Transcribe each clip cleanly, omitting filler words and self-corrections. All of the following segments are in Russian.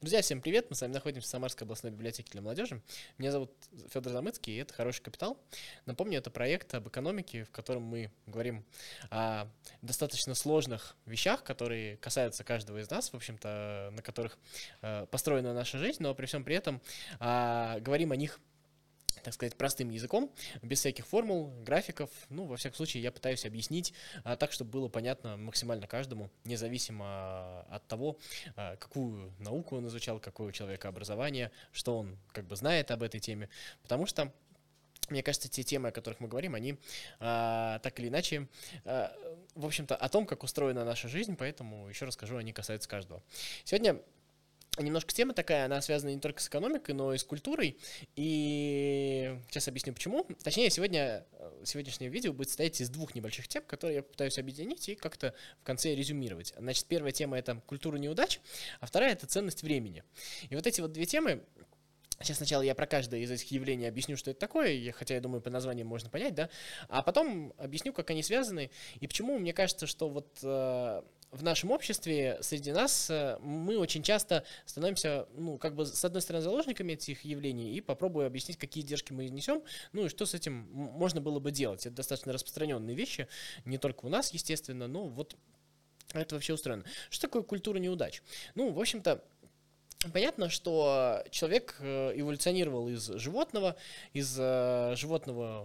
Друзья, всем привет! Мы с вами находимся в Самарской областной библиотеке для молодежи. Меня зовут Федор Замыцкий, и это «Хороший капитал». Напомню, это проект об экономике, в котором мы говорим о достаточно сложных вещах, которые касаются каждого из нас, в общем-то, на которых построена наша жизнь, но при всем при этом говорим о них, так сказать, простым языком, без всяких формул, графиков. Ну, во всяком случае, я пытаюсь объяснить так, чтобы было понятно максимально каждому, независимо от того, какую науку он изучал, какое у человека образование, что он как бы знает об этой теме. Потому что, мне кажется, те темы, о которых мы говорим, они так или иначе, в общем-то, о том, как устроена наша жизнь, поэтому еще расскажу, они касаются каждого. Сегодня немножко тема такая, она связана не только с экономикой, но и с культурой, и сейчас объясню почему. Точнее, сегодняшнее видео будет состоять из двух небольших тем, которые я пытаюсь объединить и как-то в конце резюмировать. Значит, первая тема – это культура неудач, а вторая – это ценность времени. И вот эти вот две темы, сейчас сначала я про каждое из этих явлений объясню, что это такое, хотя, я думаю, по названиям можно понять, да, а потом объясню, как они связаны и почему, мне кажется, что вот в нашем обществе, среди нас, мы очень часто становимся, с одной стороны, заложниками этих явлений, и попробую объяснить, какие издержки мы несем, и что с этим можно было бы делать. Это достаточно распространенные вещи, не только у нас, естественно, но вот это вообще устроено. Что такое культура неудач? В общем-то, понятно, что человек эволюционировал из животного,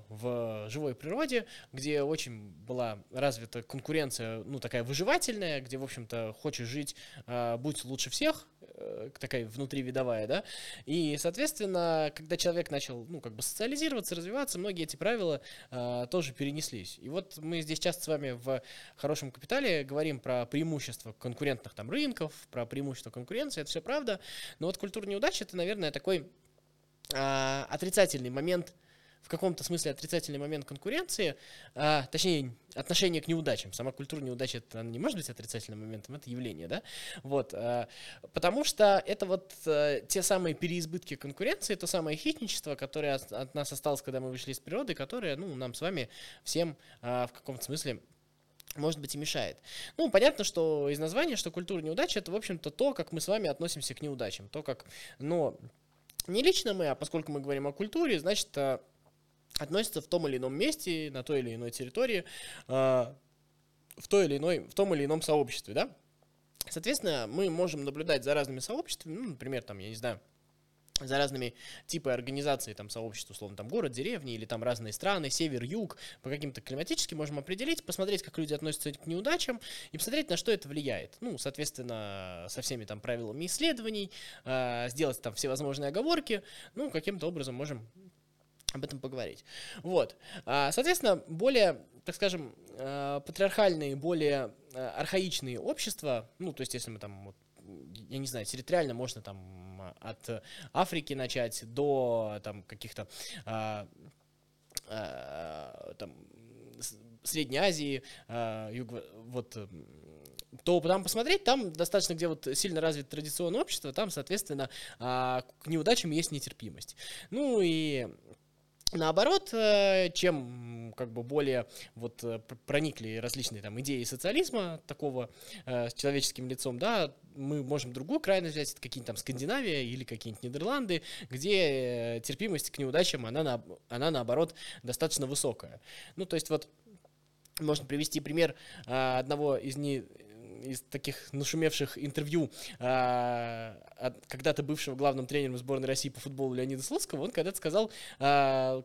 в живой природе, где очень была развита конкуренция, такая выживательная, где, в общем-то, хочешь жить, будь лучше всех, такая внутривидовая, да, и, соответственно, когда человек начал, социализироваться, развиваться, многие эти правила тоже перенеслись. И вот мы здесь часто с вами в «Хорошем капитале» говорим про преимущества конкурентных там рынков, про преимущества конкуренции, это все правда, но вот культура неудачи — это, наверное, такой отрицательный момент, в каком-то смысле отрицательный момент конкуренции, точнее, отношение к неудачам. Сама культура неудачи, это не может быть отрицательным моментом, это явление, да? Вот, потому что это вот те самые переизбытки конкуренции, то самое хищничество, которое от нас осталось, когда мы вышли из природы, которое, нам с вами всем в каком-то смысле, может быть, и мешает. Понятно, что из названия, что культура неудачи, это, в общем-то, то, как мы с вами относимся к неудачам, то, как, не лично мы, а поскольку мы говорим о культуре, значит, относятся в том или ином месте, на той или иной территории, в том или ином сообществе, да? Соответственно, мы можем наблюдать за разными сообществами, например, за разными типами организаций, сообществ, условно, город, деревни или разные страны, север, юг, по каким-то климатическим можем определить, посмотреть, как люди относятся к неудачам и посмотреть, на что это влияет. Соответственно, со всеми правилами исследований, сделать всевозможные оговорки, каким-то образом можем об этом поговорить. Вот. Соответственно, более, так скажем, патриархальные, более архаичные общества, то есть если мы я не знаю, территориально можно от Африки начать до каких-то Средней Азии, то посмотреть, достаточно, где сильно развито традиционное общество, там, соответственно, к неудачам есть нетерпимость. И наоборот, чем более проникли различные идеи социализма, такого с человеческим лицом, да, мы можем другую крайность взять, это какие-нибудь Скандинавия или какие-нибудь Нидерланды, где терпимость к неудачам, она наоборот достаточно высокая. То есть можно привести пример одного из таких нашумевших интервью когда-то бывшего главным тренером сборной России по футболу Леонида Слуцкого. Он когда-то сказал, то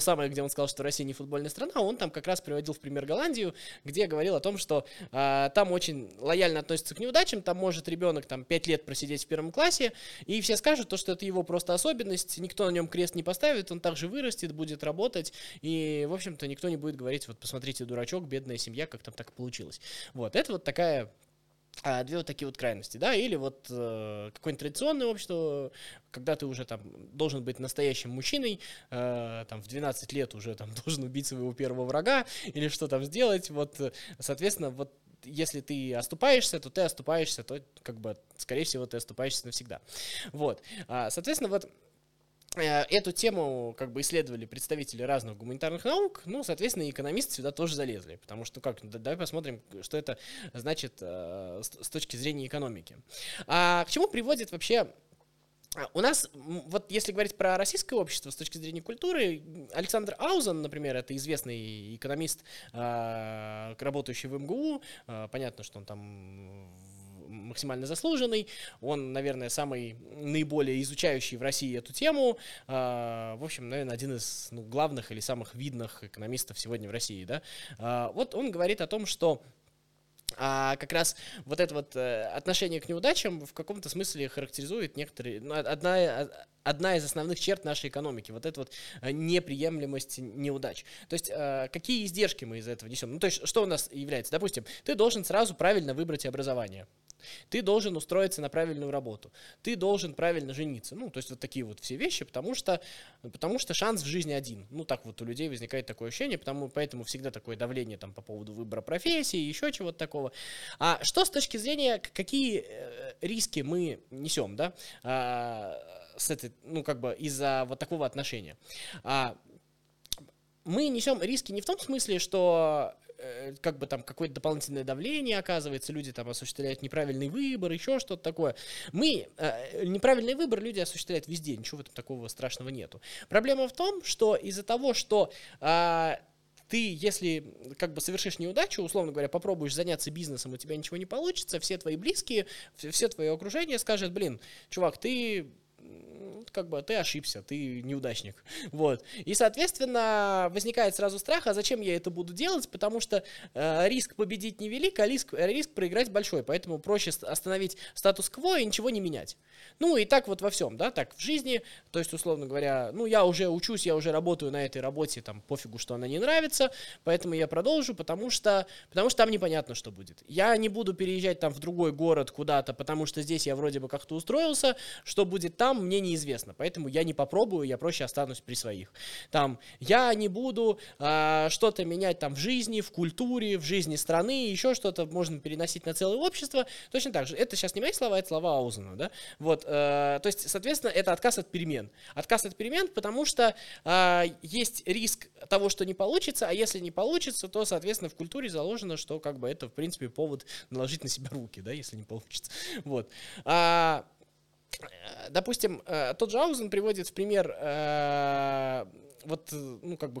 самое, где он сказал, что Россия не футбольная страна, он как раз приводил в пример Голландию, где говорил о том, что там очень лояльно относятся к неудачам, там может ребенок 5 лет просидеть в первом классе, и все скажут, что это его просто особенность, никто на нем крест не поставит, он также вырастет, будет работать, и, в общем-то, никто не будет говорить, посмотрите, дурачок, бедная семья, как там так получилось. Это такая две такие крайности, да, или какое-нибудь традиционное общество, когда ты уже должен быть настоящим мужчиной, в 12 лет уже должен убить своего первого врага, или что сделать, соответственно, если ты оступаешься, то скорее всего, ты оступаешься навсегда. Соответственно, Эту тему как бы исследовали представители разных гуманитарных наук, ну, соответственно, и экономисты сюда тоже залезли, потому что, давай посмотрим, что это значит с точки зрения экономики. А к чему приводит вообще... У нас, вот если говорить про российское общество с точки зрения культуры, Александр Аузан, например, это известный экономист, работающий в МГУ, понятно, что он там... максимально заслуженный, он, наверное, самый наиболее изучающий в России эту тему, в общем, наверное, один из главных или самых видных экономистов сегодня в России, да, вот он говорит о том, что как раз вот это вот отношение к неудачам в каком-то смысле характеризует некоторые, одна из основных черт нашей экономики, вот эта вот неприемлемость неудач. То есть какие издержки мы из этого несем? Ну, то есть что у нас является? Допустим, ты должен сразу правильно выбрать образование. Ты должен устроиться на правильную работу. Ты должен правильно жениться. Ну, то есть вот такие вот все вещи, потому что шанс в жизни один. Ну, так вот у людей возникает такое ощущение, поэтому всегда такое давление там по поводу выбора профессии, еще чего-то такого. А что с точки зрения, какие риски мы несем, да, с этой, из-за вот такого отношения? Мы несем риски не в том смысле, что... какое-то дополнительное давление оказывается, люди там осуществляют неправильный выбор, еще что-то такое. Неправильный выбор люди осуществляют везде, ничего в этом такого страшного нету. Проблема в том, что из-за того, что ты, если совершишь неудачу, условно говоря, попробуешь заняться бизнесом, у тебя ничего не получится, все твои близкие, все твое окружение скажет: блин, чувак, ты ошибся, ты неудачник. Вот. И, соответственно, возникает сразу страх, а зачем я это буду делать, потому что риск победить невелик, а риск проиграть большой, поэтому проще остановить статус-кво и ничего не менять. Ну, и так вот во всем, да, так в жизни, то есть, условно говоря, я уже учусь, я уже работаю на этой работе, там, пофигу, что она не нравится, поэтому я продолжу, потому что там непонятно, что будет. Я не буду переезжать там в другой город куда-то, потому что здесь я вроде бы как-то устроился, что будет там, мне неизвестно, поэтому я не попробую, я проще останусь при своих. Там, я не буду что-то менять там в жизни, в культуре, в жизни страны, еще что-то можно переносить на целое общество. Точно так же, это сейчас не мои слова, это слова Аузена, да, вот, то есть, соответственно, это отказ от перемен. Отказ от перемен, потому что есть риск того, что не получится, а если не получится, то, соответственно, в культуре заложено, что это, в принципе, повод наложить на себя руки, да, если не получится, вот. Допустим, тот же Аузен приводит в пример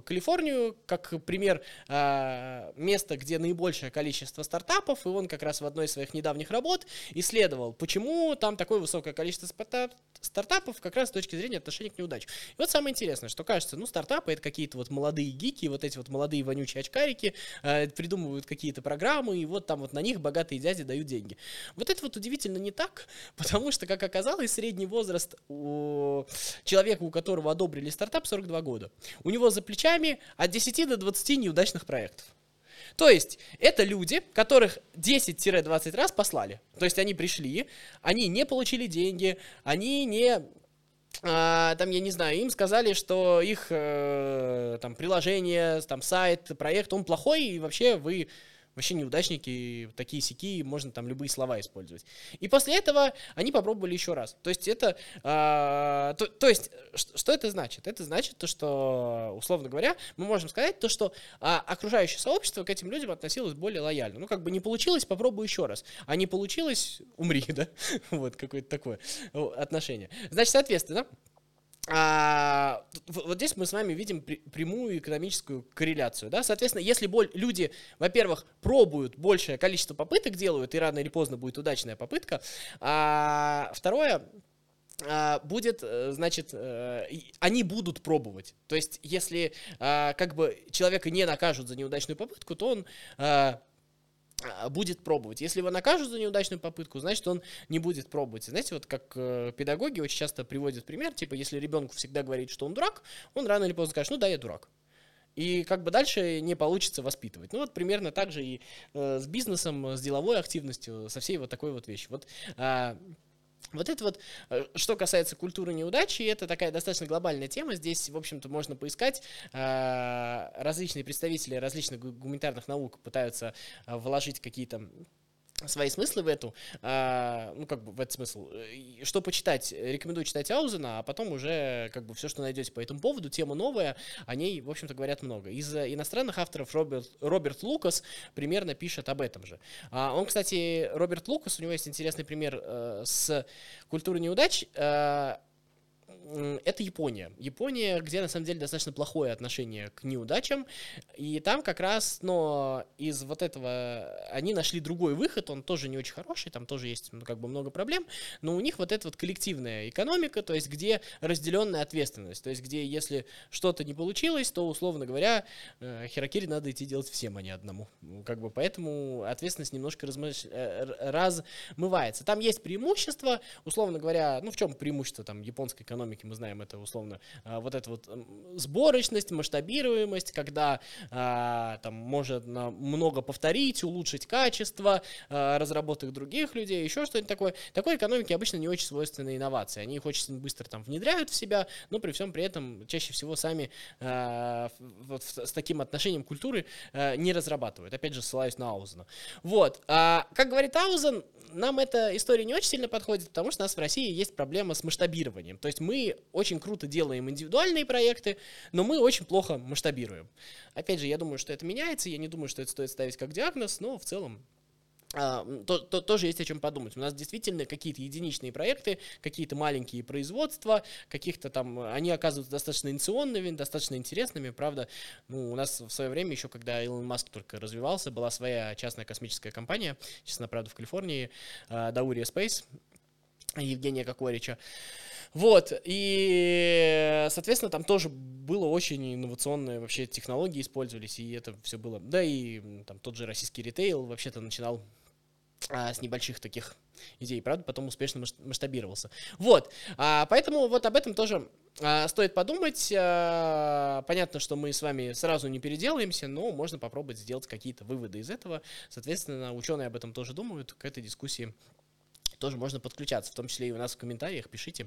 Калифорнию как пример места, где наибольшее количество стартапов, и он как раз в одной из своих недавних работ исследовал, почему там такое высокое количество стартапов как раз с точки зрения отношения к неудачам. И вот самое интересное, что кажется, стартапы — это какие-то вот молодые гики, вот эти вот молодые вонючие очкарики придумывают какие-то программы, и вот там вот на них богатые дяди дают деньги. Вот это вот удивительно не так, потому что, как оказалось, средний возраст у человека, у которого одобрили стартап, 42 года. У него за плечами от 10 до 20 неудачных проектов. То есть это люди, которых 10-20 раз послали. То есть они пришли, они не получили деньги, они не... им сказали, что их приложение, сайт, проект, он плохой, и вообще вы... Вообще неудачники, такие-сяки, можно там любые слова использовать. И после этого они попробовали еще раз. То есть это, что это значит? Это значит то, что, условно говоря, мы можем сказать то, что окружающее сообщество к этим людям относилось более лояльно. Не получилось, попробуй еще раз. А не получилось, умри, да? Вот какое-то такое отношение. Значит, соответственно... Вот здесь мы с вами видим прямую экономическую корреляцию, да? Соответственно, если люди, во-первых, пробуют большее количество попыток, делают, и рано или поздно будет удачная попытка, второе... будет, значит, они будут пробовать. То есть, если человека не накажут за неудачную попытку, то он... будет пробовать. Если его накажут за неудачную попытку, значит, он не будет пробовать. Знаете, вот как педагоги очень часто приводят пример, если ребенку всегда говорить, что он дурак, он рано или поздно скажет: ну да, я дурак. И дальше не получится воспитывать. Примерно так же и с бизнесом, с деловой активностью, со всей вот такой вот вещью. Вот это вот, что касается культуры неудачи, это такая достаточно глобальная тема. Здесь, в общем-то, можно поискать. Различные представители различных гуманитарных наук пытаются вложить какие-то свои смыслы в эту, в этот смысл. Что почитать? Рекомендую читать Аузана, а потом уже все, что найдете по этому поводу. Тема новая, о ней, в общем-то, говорят много. Из иностранных авторов Роберт Лукас примерно пишет об этом же. Он, кстати, Роберт Лукас, у него есть интересный пример с культурой неудач. Это Япония. Япония, где на самом деле достаточно плохое отношение к неудачам, и там как раз, но из вот этого они нашли другой выход, он тоже не очень хороший, там тоже есть много проблем, но у них вот эта вот коллективная экономика, то есть где разделенная ответственность, то есть где если что-то не получилось, то, условно говоря, хирокири надо идти делать всем, а не одному. Поэтому ответственность немножко размывается. Там есть преимущество, условно говоря, в чем преимущество там японской экономики? Мы знаем это условно, сборочность, масштабируемость, когда можно много повторить, улучшить качество, разработок других людей, еще что-нибудь такое. Такой экономике обычно не очень свойственны инновации. Они их очень быстро внедряют в себя, но при всем при этом чаще всего сами с таким отношением культуры не разрабатывают. Опять же, ссылаюсь на Аузана. Как говорит Аузан, нам эта история не очень сильно подходит, потому что у нас в России есть проблема с масштабированием. То есть мы очень круто делаем индивидуальные проекты, но мы очень плохо масштабируем. Опять же, я думаю, что это меняется, я не думаю, что это стоит ставить как диагноз, но в целом тоже есть о чем подумать. У нас действительно какие-то единичные проекты, какие-то маленькие производства, каких-то они оказываются достаточно инновационными, достаточно интересными. Правда, у нас в свое время еще, когда Илон Маск только развивался, была своя частная космическая компания, честно, правда, в Калифорнии, Даурия Спейс, Евгения Кокорича. И, соответственно, там тоже было очень инновационные вообще технологии использовались, и это все было. Да и тот же российский ритейл вообще-то начинал с небольших таких идей, правда, потом успешно масштабировался. Поэтому об этом тоже стоит подумать. Понятно, что мы с вами сразу не переделаемся, но можно попробовать сделать какие-то выводы из этого. Соответственно, ученые об этом тоже думают, к этой дискуссии тоже можно подключаться, в том числе и у нас в комментариях, пишите,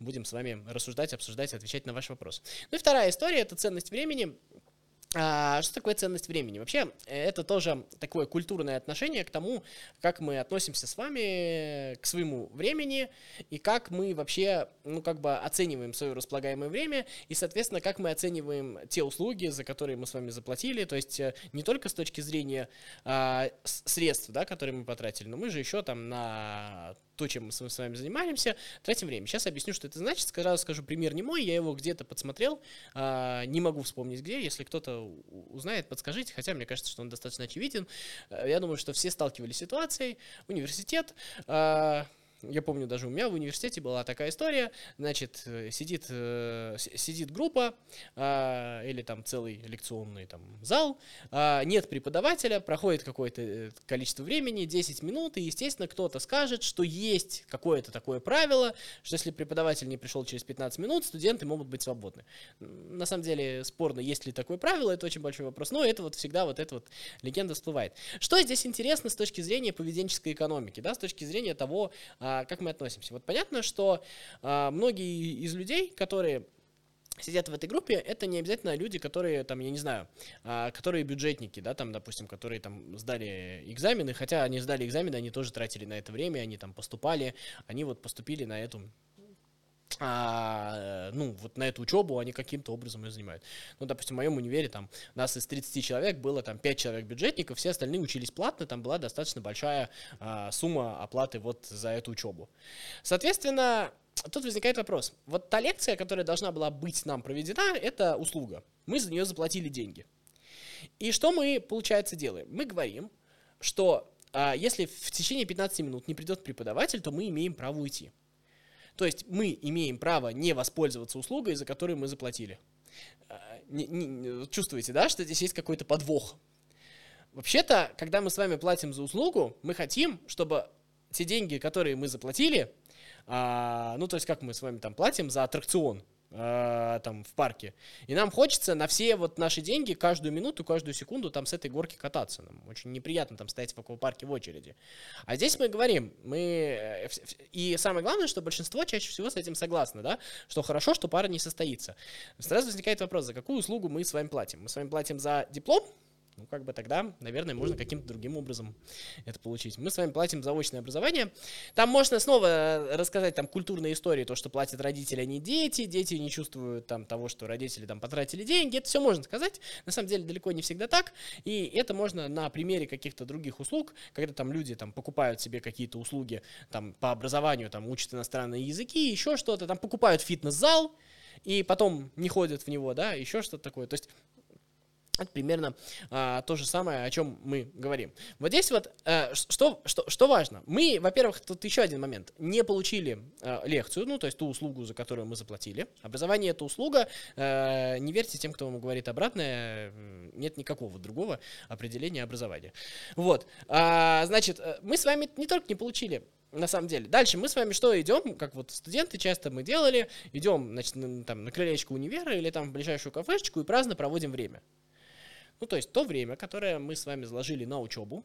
будем с вами рассуждать, обсуждать, отвечать на ваши вопросы. И вторая история – это ценность времени. Что такое ценность времени? Вообще, это тоже такое культурное отношение к тому, как мы относимся с вами к своему времени и как мы вообще, оцениваем свое располагаемое время и, соответственно, как мы оцениваем те услуги, за которые мы с вами заплатили, то есть не только с точки зрения средств, да, которые мы потратили, но мы же еще на то, чем мы с вами занимаемся, тратим время. Сейчас объясню, что это значит. Сразу скажу, пример не мой, я его где-то подсмотрел, не могу вспомнить где. Если кто-то узнает, подскажите, хотя мне кажется, что он достаточно очевиден. Я думаю, что все сталкивались с ситуацией. Университет. Я помню, даже у меня в университете была такая история, значит, сидит группа или целый лекционный зал, нет преподавателя, проходит какое-то количество времени, 10 минут, и, естественно, кто-то скажет, что есть какое-то такое правило, что если преподаватель не пришел через 15 минут, студенты могут быть свободны. На самом деле, спорно, есть ли такое правило, это очень большой вопрос, но это всегда эта легенда всплывает. Что здесь интересно с точки зрения поведенческой экономики, да, с точки зрения того, как мы относимся. Понятно, что многие из людей, которые сидят в этой группе, это не обязательно люди, которые, которые бюджетники, да, допустим, которые сдали экзамены, хотя они сдали экзамены, они тоже тратили на это время, они поступали, они поступили на эту на эту учебу, они каким-то образом ее занимают. Допустим, в моем универе у нас из 30 человек было 5 человек бюджетников, все остальные учились платно, там была достаточно большая сумма оплаты за эту учебу. Соответственно, тут возникает вопрос. Та лекция, которая должна была быть нам проведена, это услуга. Мы за нее заплатили деньги. И что мы, получается, делаем? Мы говорим, что если в течение 15 минут не придет преподаватель, то мы имеем право уйти. То есть мы имеем право не воспользоваться услугой, за которую мы заплатили. Чувствуете, да, что здесь есть какой-то подвох? Вообще-то, когда мы с вами платим за услугу, мы хотим, чтобы те деньги, которые мы заплатили, как мы с вами платим за аттракцион в парке, и нам хочется на все наши деньги каждую минуту, каждую секунду с этой горки кататься. Нам очень неприятно стоять в аквапарке в очереди. А здесь мы говорим, и самое главное, что большинство чаще всего с этим согласно, да, что хорошо, что пара не состоится. Сразу возникает вопрос, за какую услугу мы с вами платим? Мы с вами платим за диплом, Ну, как бы тогда, наверное, можно каким-то другим образом это получить. Мы с вами платим за очное образование. Там можно снова рассказать там культурные истории, то, что платят родители, а не дети. Дети не чувствуют там того, что родители там потратили деньги. Это все можно сказать. На самом деле далеко не всегда так. И это можно на примере каких-то других услуг, когда там люди там покупают себе какие-то услуги там по образованию, там учат иностранные языки, еще что-то, там покупают фитнес-зал и потом не ходят в него, да, еще что-то такое. То есть это примерно то же самое, о чем мы говорим. Вот здесь вот что важно. Мы, во-первых, тут еще один момент. Не получили лекцию, ну, то есть ту услугу, за которую мы заплатили. Образование — это услуга. Не верьте тем, кто вам говорит обратное. Нет никакого другого определения образования. Вот. Значит, мы с вами не только не получили, на самом деле. Дальше мы с вами что идем, как вот студенты часто мы делали, идем, значит, на крылечко универа или там в ближайшую кафешечку и праздно проводим время. Ну, то есть то время, которое мы с вами заложили на учебу,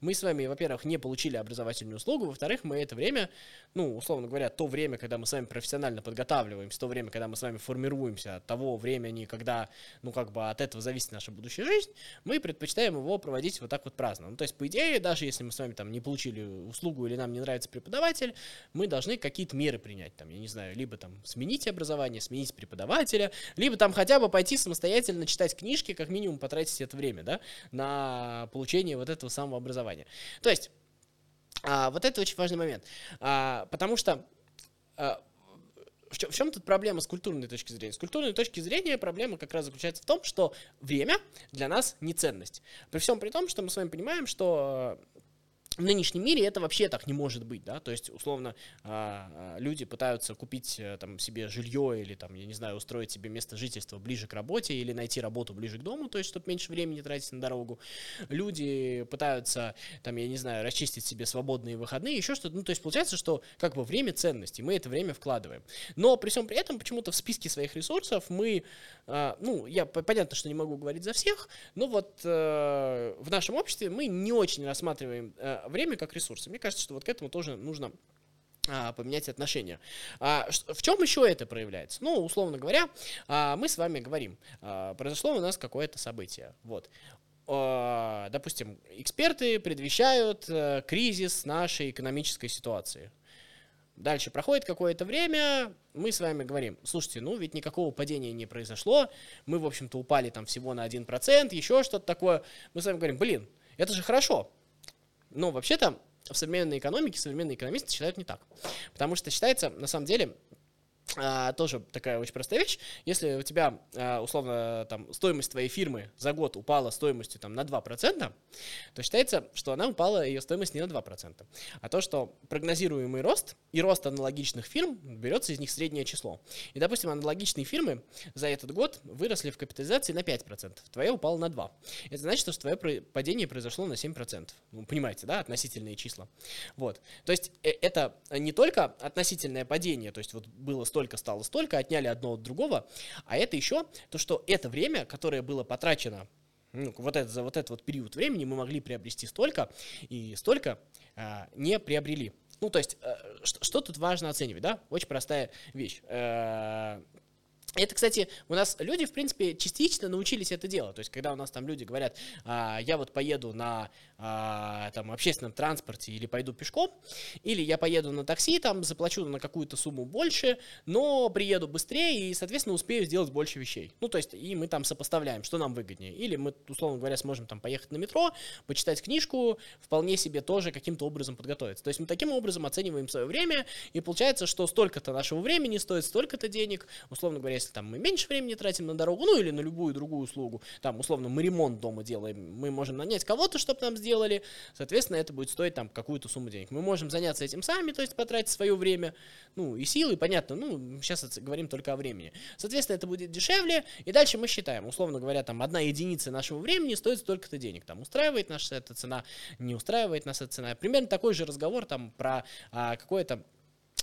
мы с вами, во-первых, не получили образовательную услугу, во-вторых, мы это время, ну, условно говоря, то время, когда мы с вами профессионально подготавливаемся, то время, когда мы с вами формируемся, от того времени, когда, ну, как бы от этого зависит наша будущая жизнь, мы предпочитаем его проводить вот так вот праздно. Ну, то есть, по идее, даже если мы с вами там не получили услугу или нам не нравится преподаватель, мы должны какие-то меры принять, там, я не знаю, либо там сменить образование, сменить преподавателя, либо там хотя бы пойти самостоятельно читать книжки, как минимум потратить это время, да, на получение вот этого самого образования. То есть, вот это очень важный момент, потому что в чем тут проблема с культурной точки зрения? С культурной точки зрения проблема как раз заключается в том, что время для нас не ценность. При всем при том, что мы с вами понимаем, что в нынешнем мире это вообще так не может быть, да, то есть, условно, люди пытаются купить там себе жилье или там, я не знаю, устроить себе место жительства ближе к работе или найти работу ближе к дому, то есть, чтобы меньше времени тратить на дорогу. Люди пытаются там, я не знаю, расчистить себе свободные выходные, еще что-то, ну, то есть, получается, что как бы время ценности, мы это время вкладываем. Но при всем при этом почему-то в списке своих ресурсов мы, ну, я понятно, что не могу говорить за всех, но вот в нашем обществе мы не очень рассматриваем время как ресурсы. Мне кажется, что вот к этому тоже нужно поменять отношения. В чем еще это проявляется? Ну, условно говоря, мы с вами говорим, произошло у нас какое-то событие. Вот. Допустим, эксперты предвещают кризис нашей экономической ситуации. Дальше проходит какое-то время, мы с вами говорим, слушайте, ну ведь никакого падения не произошло, мы, в общем-то, упали там всего на 1%, еще что-то такое. Мы с вами говорим, блин, это же хорошо. Но вообще-то в современной экономике современные экономисты считают не так. Потому что считается, на самом деле, тоже такая очень простая вещь. Если у тебя, условно, там, стоимость твоей фирмы за год упала стоимостью там, на 2%, то считается, что она упала, ее стоимость не на 2%. А то, что прогнозируемый рост и рост аналогичных фирм, берется из них среднее число. И, допустим, аналогичные фирмы за этот год выросли в капитализации на 5%, твоя упала на 2%. Это значит, что твое падение произошло на 7%. Ну, понимаете, да, относительные числа. Вот. То есть это не только относительное падение, то есть вот было столько, стало столько, отняли одно от другого, а это еще то, что это время, которое было потрачено, ну, за вот этот вот период времени мы могли приобрести столько, и столько не приобрели. Ну, то есть, что тут важно оценивать, да? Очень простая вещь. Это, кстати, у нас люди, в принципе, частично научились это делать. То есть, когда у нас там люди говорят, я вот поеду на там, общественном транспорте или пойду пешком, или я поеду на такси, там, заплачу на какую-то сумму больше, но приеду быстрее и, соответственно, успею сделать больше вещей. Ну, то есть, и мы там сопоставляем, что нам выгоднее. Или мы, условно говоря, сможем там поехать на метро, почитать книжку, вполне себе тоже каким-то образом подготовиться. То есть, мы таким образом оцениваем свое время, и получается, что столько-то нашего времени стоит столько-то денег, условно говоря, если там мы меньше времени тратим на дорогу, ну или на любую другую услугу, там, условно, мы ремонт дома делаем, мы можем нанять кого-то, чтобы нам сделали, соответственно, это будет стоить там какую-то сумму денег. Мы можем заняться этим сами, то есть потратить свое время, ну и силы, понятно, ну сейчас говорим только о времени. Соответственно, это будет дешевле, и дальше мы считаем, условно говоря, там одна единица нашего времени стоит столько-то денег, там устраивает нас эта цена, не устраивает нас эта цена. Примерно такой же разговор там про какое-то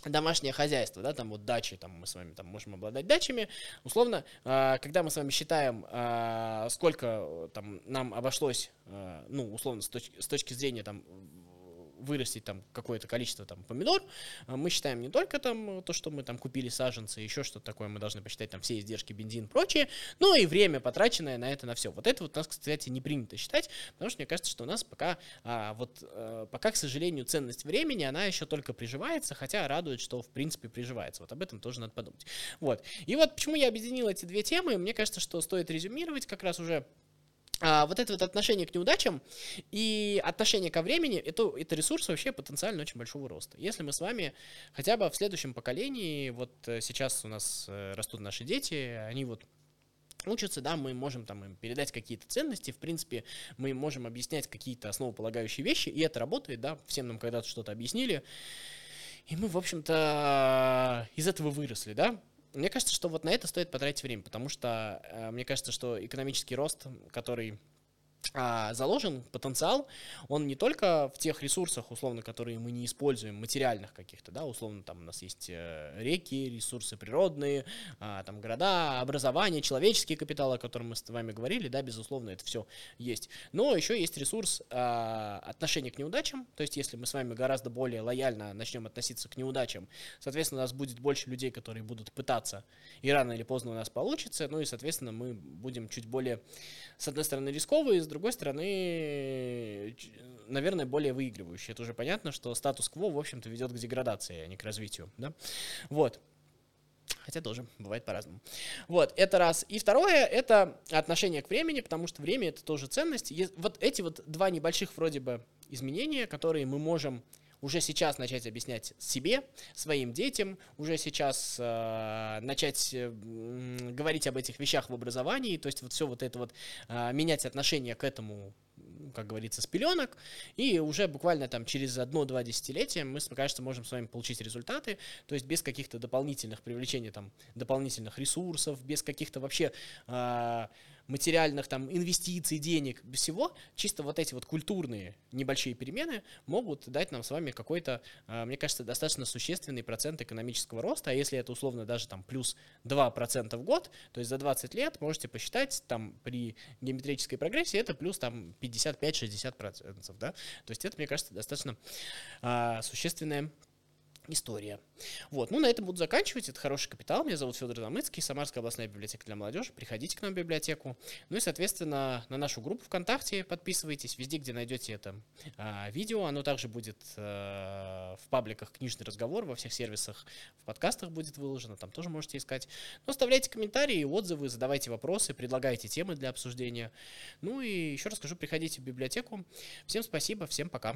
домашнее хозяйство, да, там вот дачи, там мы с вами там можем обладать дачами, условно, когда мы с вами считаем, сколько там нам обошлось, ну, условно, с точки зрения там вырастить там какое-то количество там помидор, мы считаем не только там то, что мы там купили саженцы, еще что-то такое, мы должны посчитать там все издержки, бензин, прочее, но и время, потраченное на это, на все. Вот это вот у нас, кстати, не принято считать, потому что мне кажется, что у нас пока, к сожалению, ценность времени, она еще только приживается, хотя радует, что в принципе приживается. Вот об этом тоже надо подумать. Вот. И вот почему я объединил эти две темы, мне кажется, что стоит резюмировать как раз уже вот это вот отношение к неудачам и отношение ко времени, это ресурс вообще потенциально очень большого роста. Если мы с вами хотя бы в следующем поколении, вот сейчас у нас растут наши дети, они вот учатся, да, мы можем там им передать какие-то ценности, в принципе, мы можем объяснять какие-то основополагающие вещи, и это работает, да, всем нам когда-то что-то объяснили, и мы, в общем-то, из этого выросли, да. Мне кажется, что вот на это стоит потратить время, потому что мне кажется, что экономический рост, который заложен, потенциал, он не только в тех ресурсах, условно, которые мы не используем, материальных каких-то, да, условно, там у нас есть реки, ресурсы природные, там города, образование, человеческий капитал, о котором мы с вами говорили, да, безусловно, это все есть. Но еще есть ресурс отношения к неудачам, то есть если мы с вами гораздо более лояльно начнем относиться к неудачам, соответственно, у нас будет больше людей, которые будут пытаться, и рано или поздно у нас получится, ну и, соответственно, мы будем чуть более, с одной стороны, рисковые, с другой стороны, наверное, более выигрывающие. Это уже понятно, что статус-кво, в общем-то, ведет к деградации, а не к развитию. Да? Вот. Хотя тоже бывает по-разному. Вот, это раз. И второе, это отношение к времени, потому что время — это тоже ценность. Вот эти вот два небольших вроде бы изменения, которые мы можем уже сейчас начать объяснять себе, своим детям, уже сейчас начать говорить об этих вещах в образовании, то есть вот все вот это вот, менять отношение к этому, как говорится, с пеленок, и уже буквально там через 1-2 десятилетия мы, кажется, можем с вами получить результаты, то есть без каких-то дополнительных привлечений, там, дополнительных ресурсов, без каких-то вообще материальных там инвестиций, денег, без всего, чисто вот эти вот культурные небольшие перемены могут дать нам с вами какой-то, мне кажется, достаточно существенный процент экономического роста, а если это условно даже там плюс 2% в год, то есть за 20 лет можете посчитать там при геометрической прогрессии это плюс там 55-60%, да, то есть это, мне кажется, достаточно существенное история. Вот, ну на этом буду заканчивать. Это «Хороший капитал». Меня зовут Федор Замыцкий, Самарская областная библиотека для молодежи. Приходите к нам в библиотеку. Ну и, соответственно, на нашу группу ВКонтакте подписывайтесь. Везде, где найдете это видео. Оно также будет в пабликах «Книжный разговор», во всех сервисах, в подкастах будет выложено. Там тоже можете искать. Но оставляйте комментарии, отзывы, задавайте вопросы, предлагайте темы для обсуждения. Ну и еще раз скажу, приходите в библиотеку. Всем спасибо, всем пока.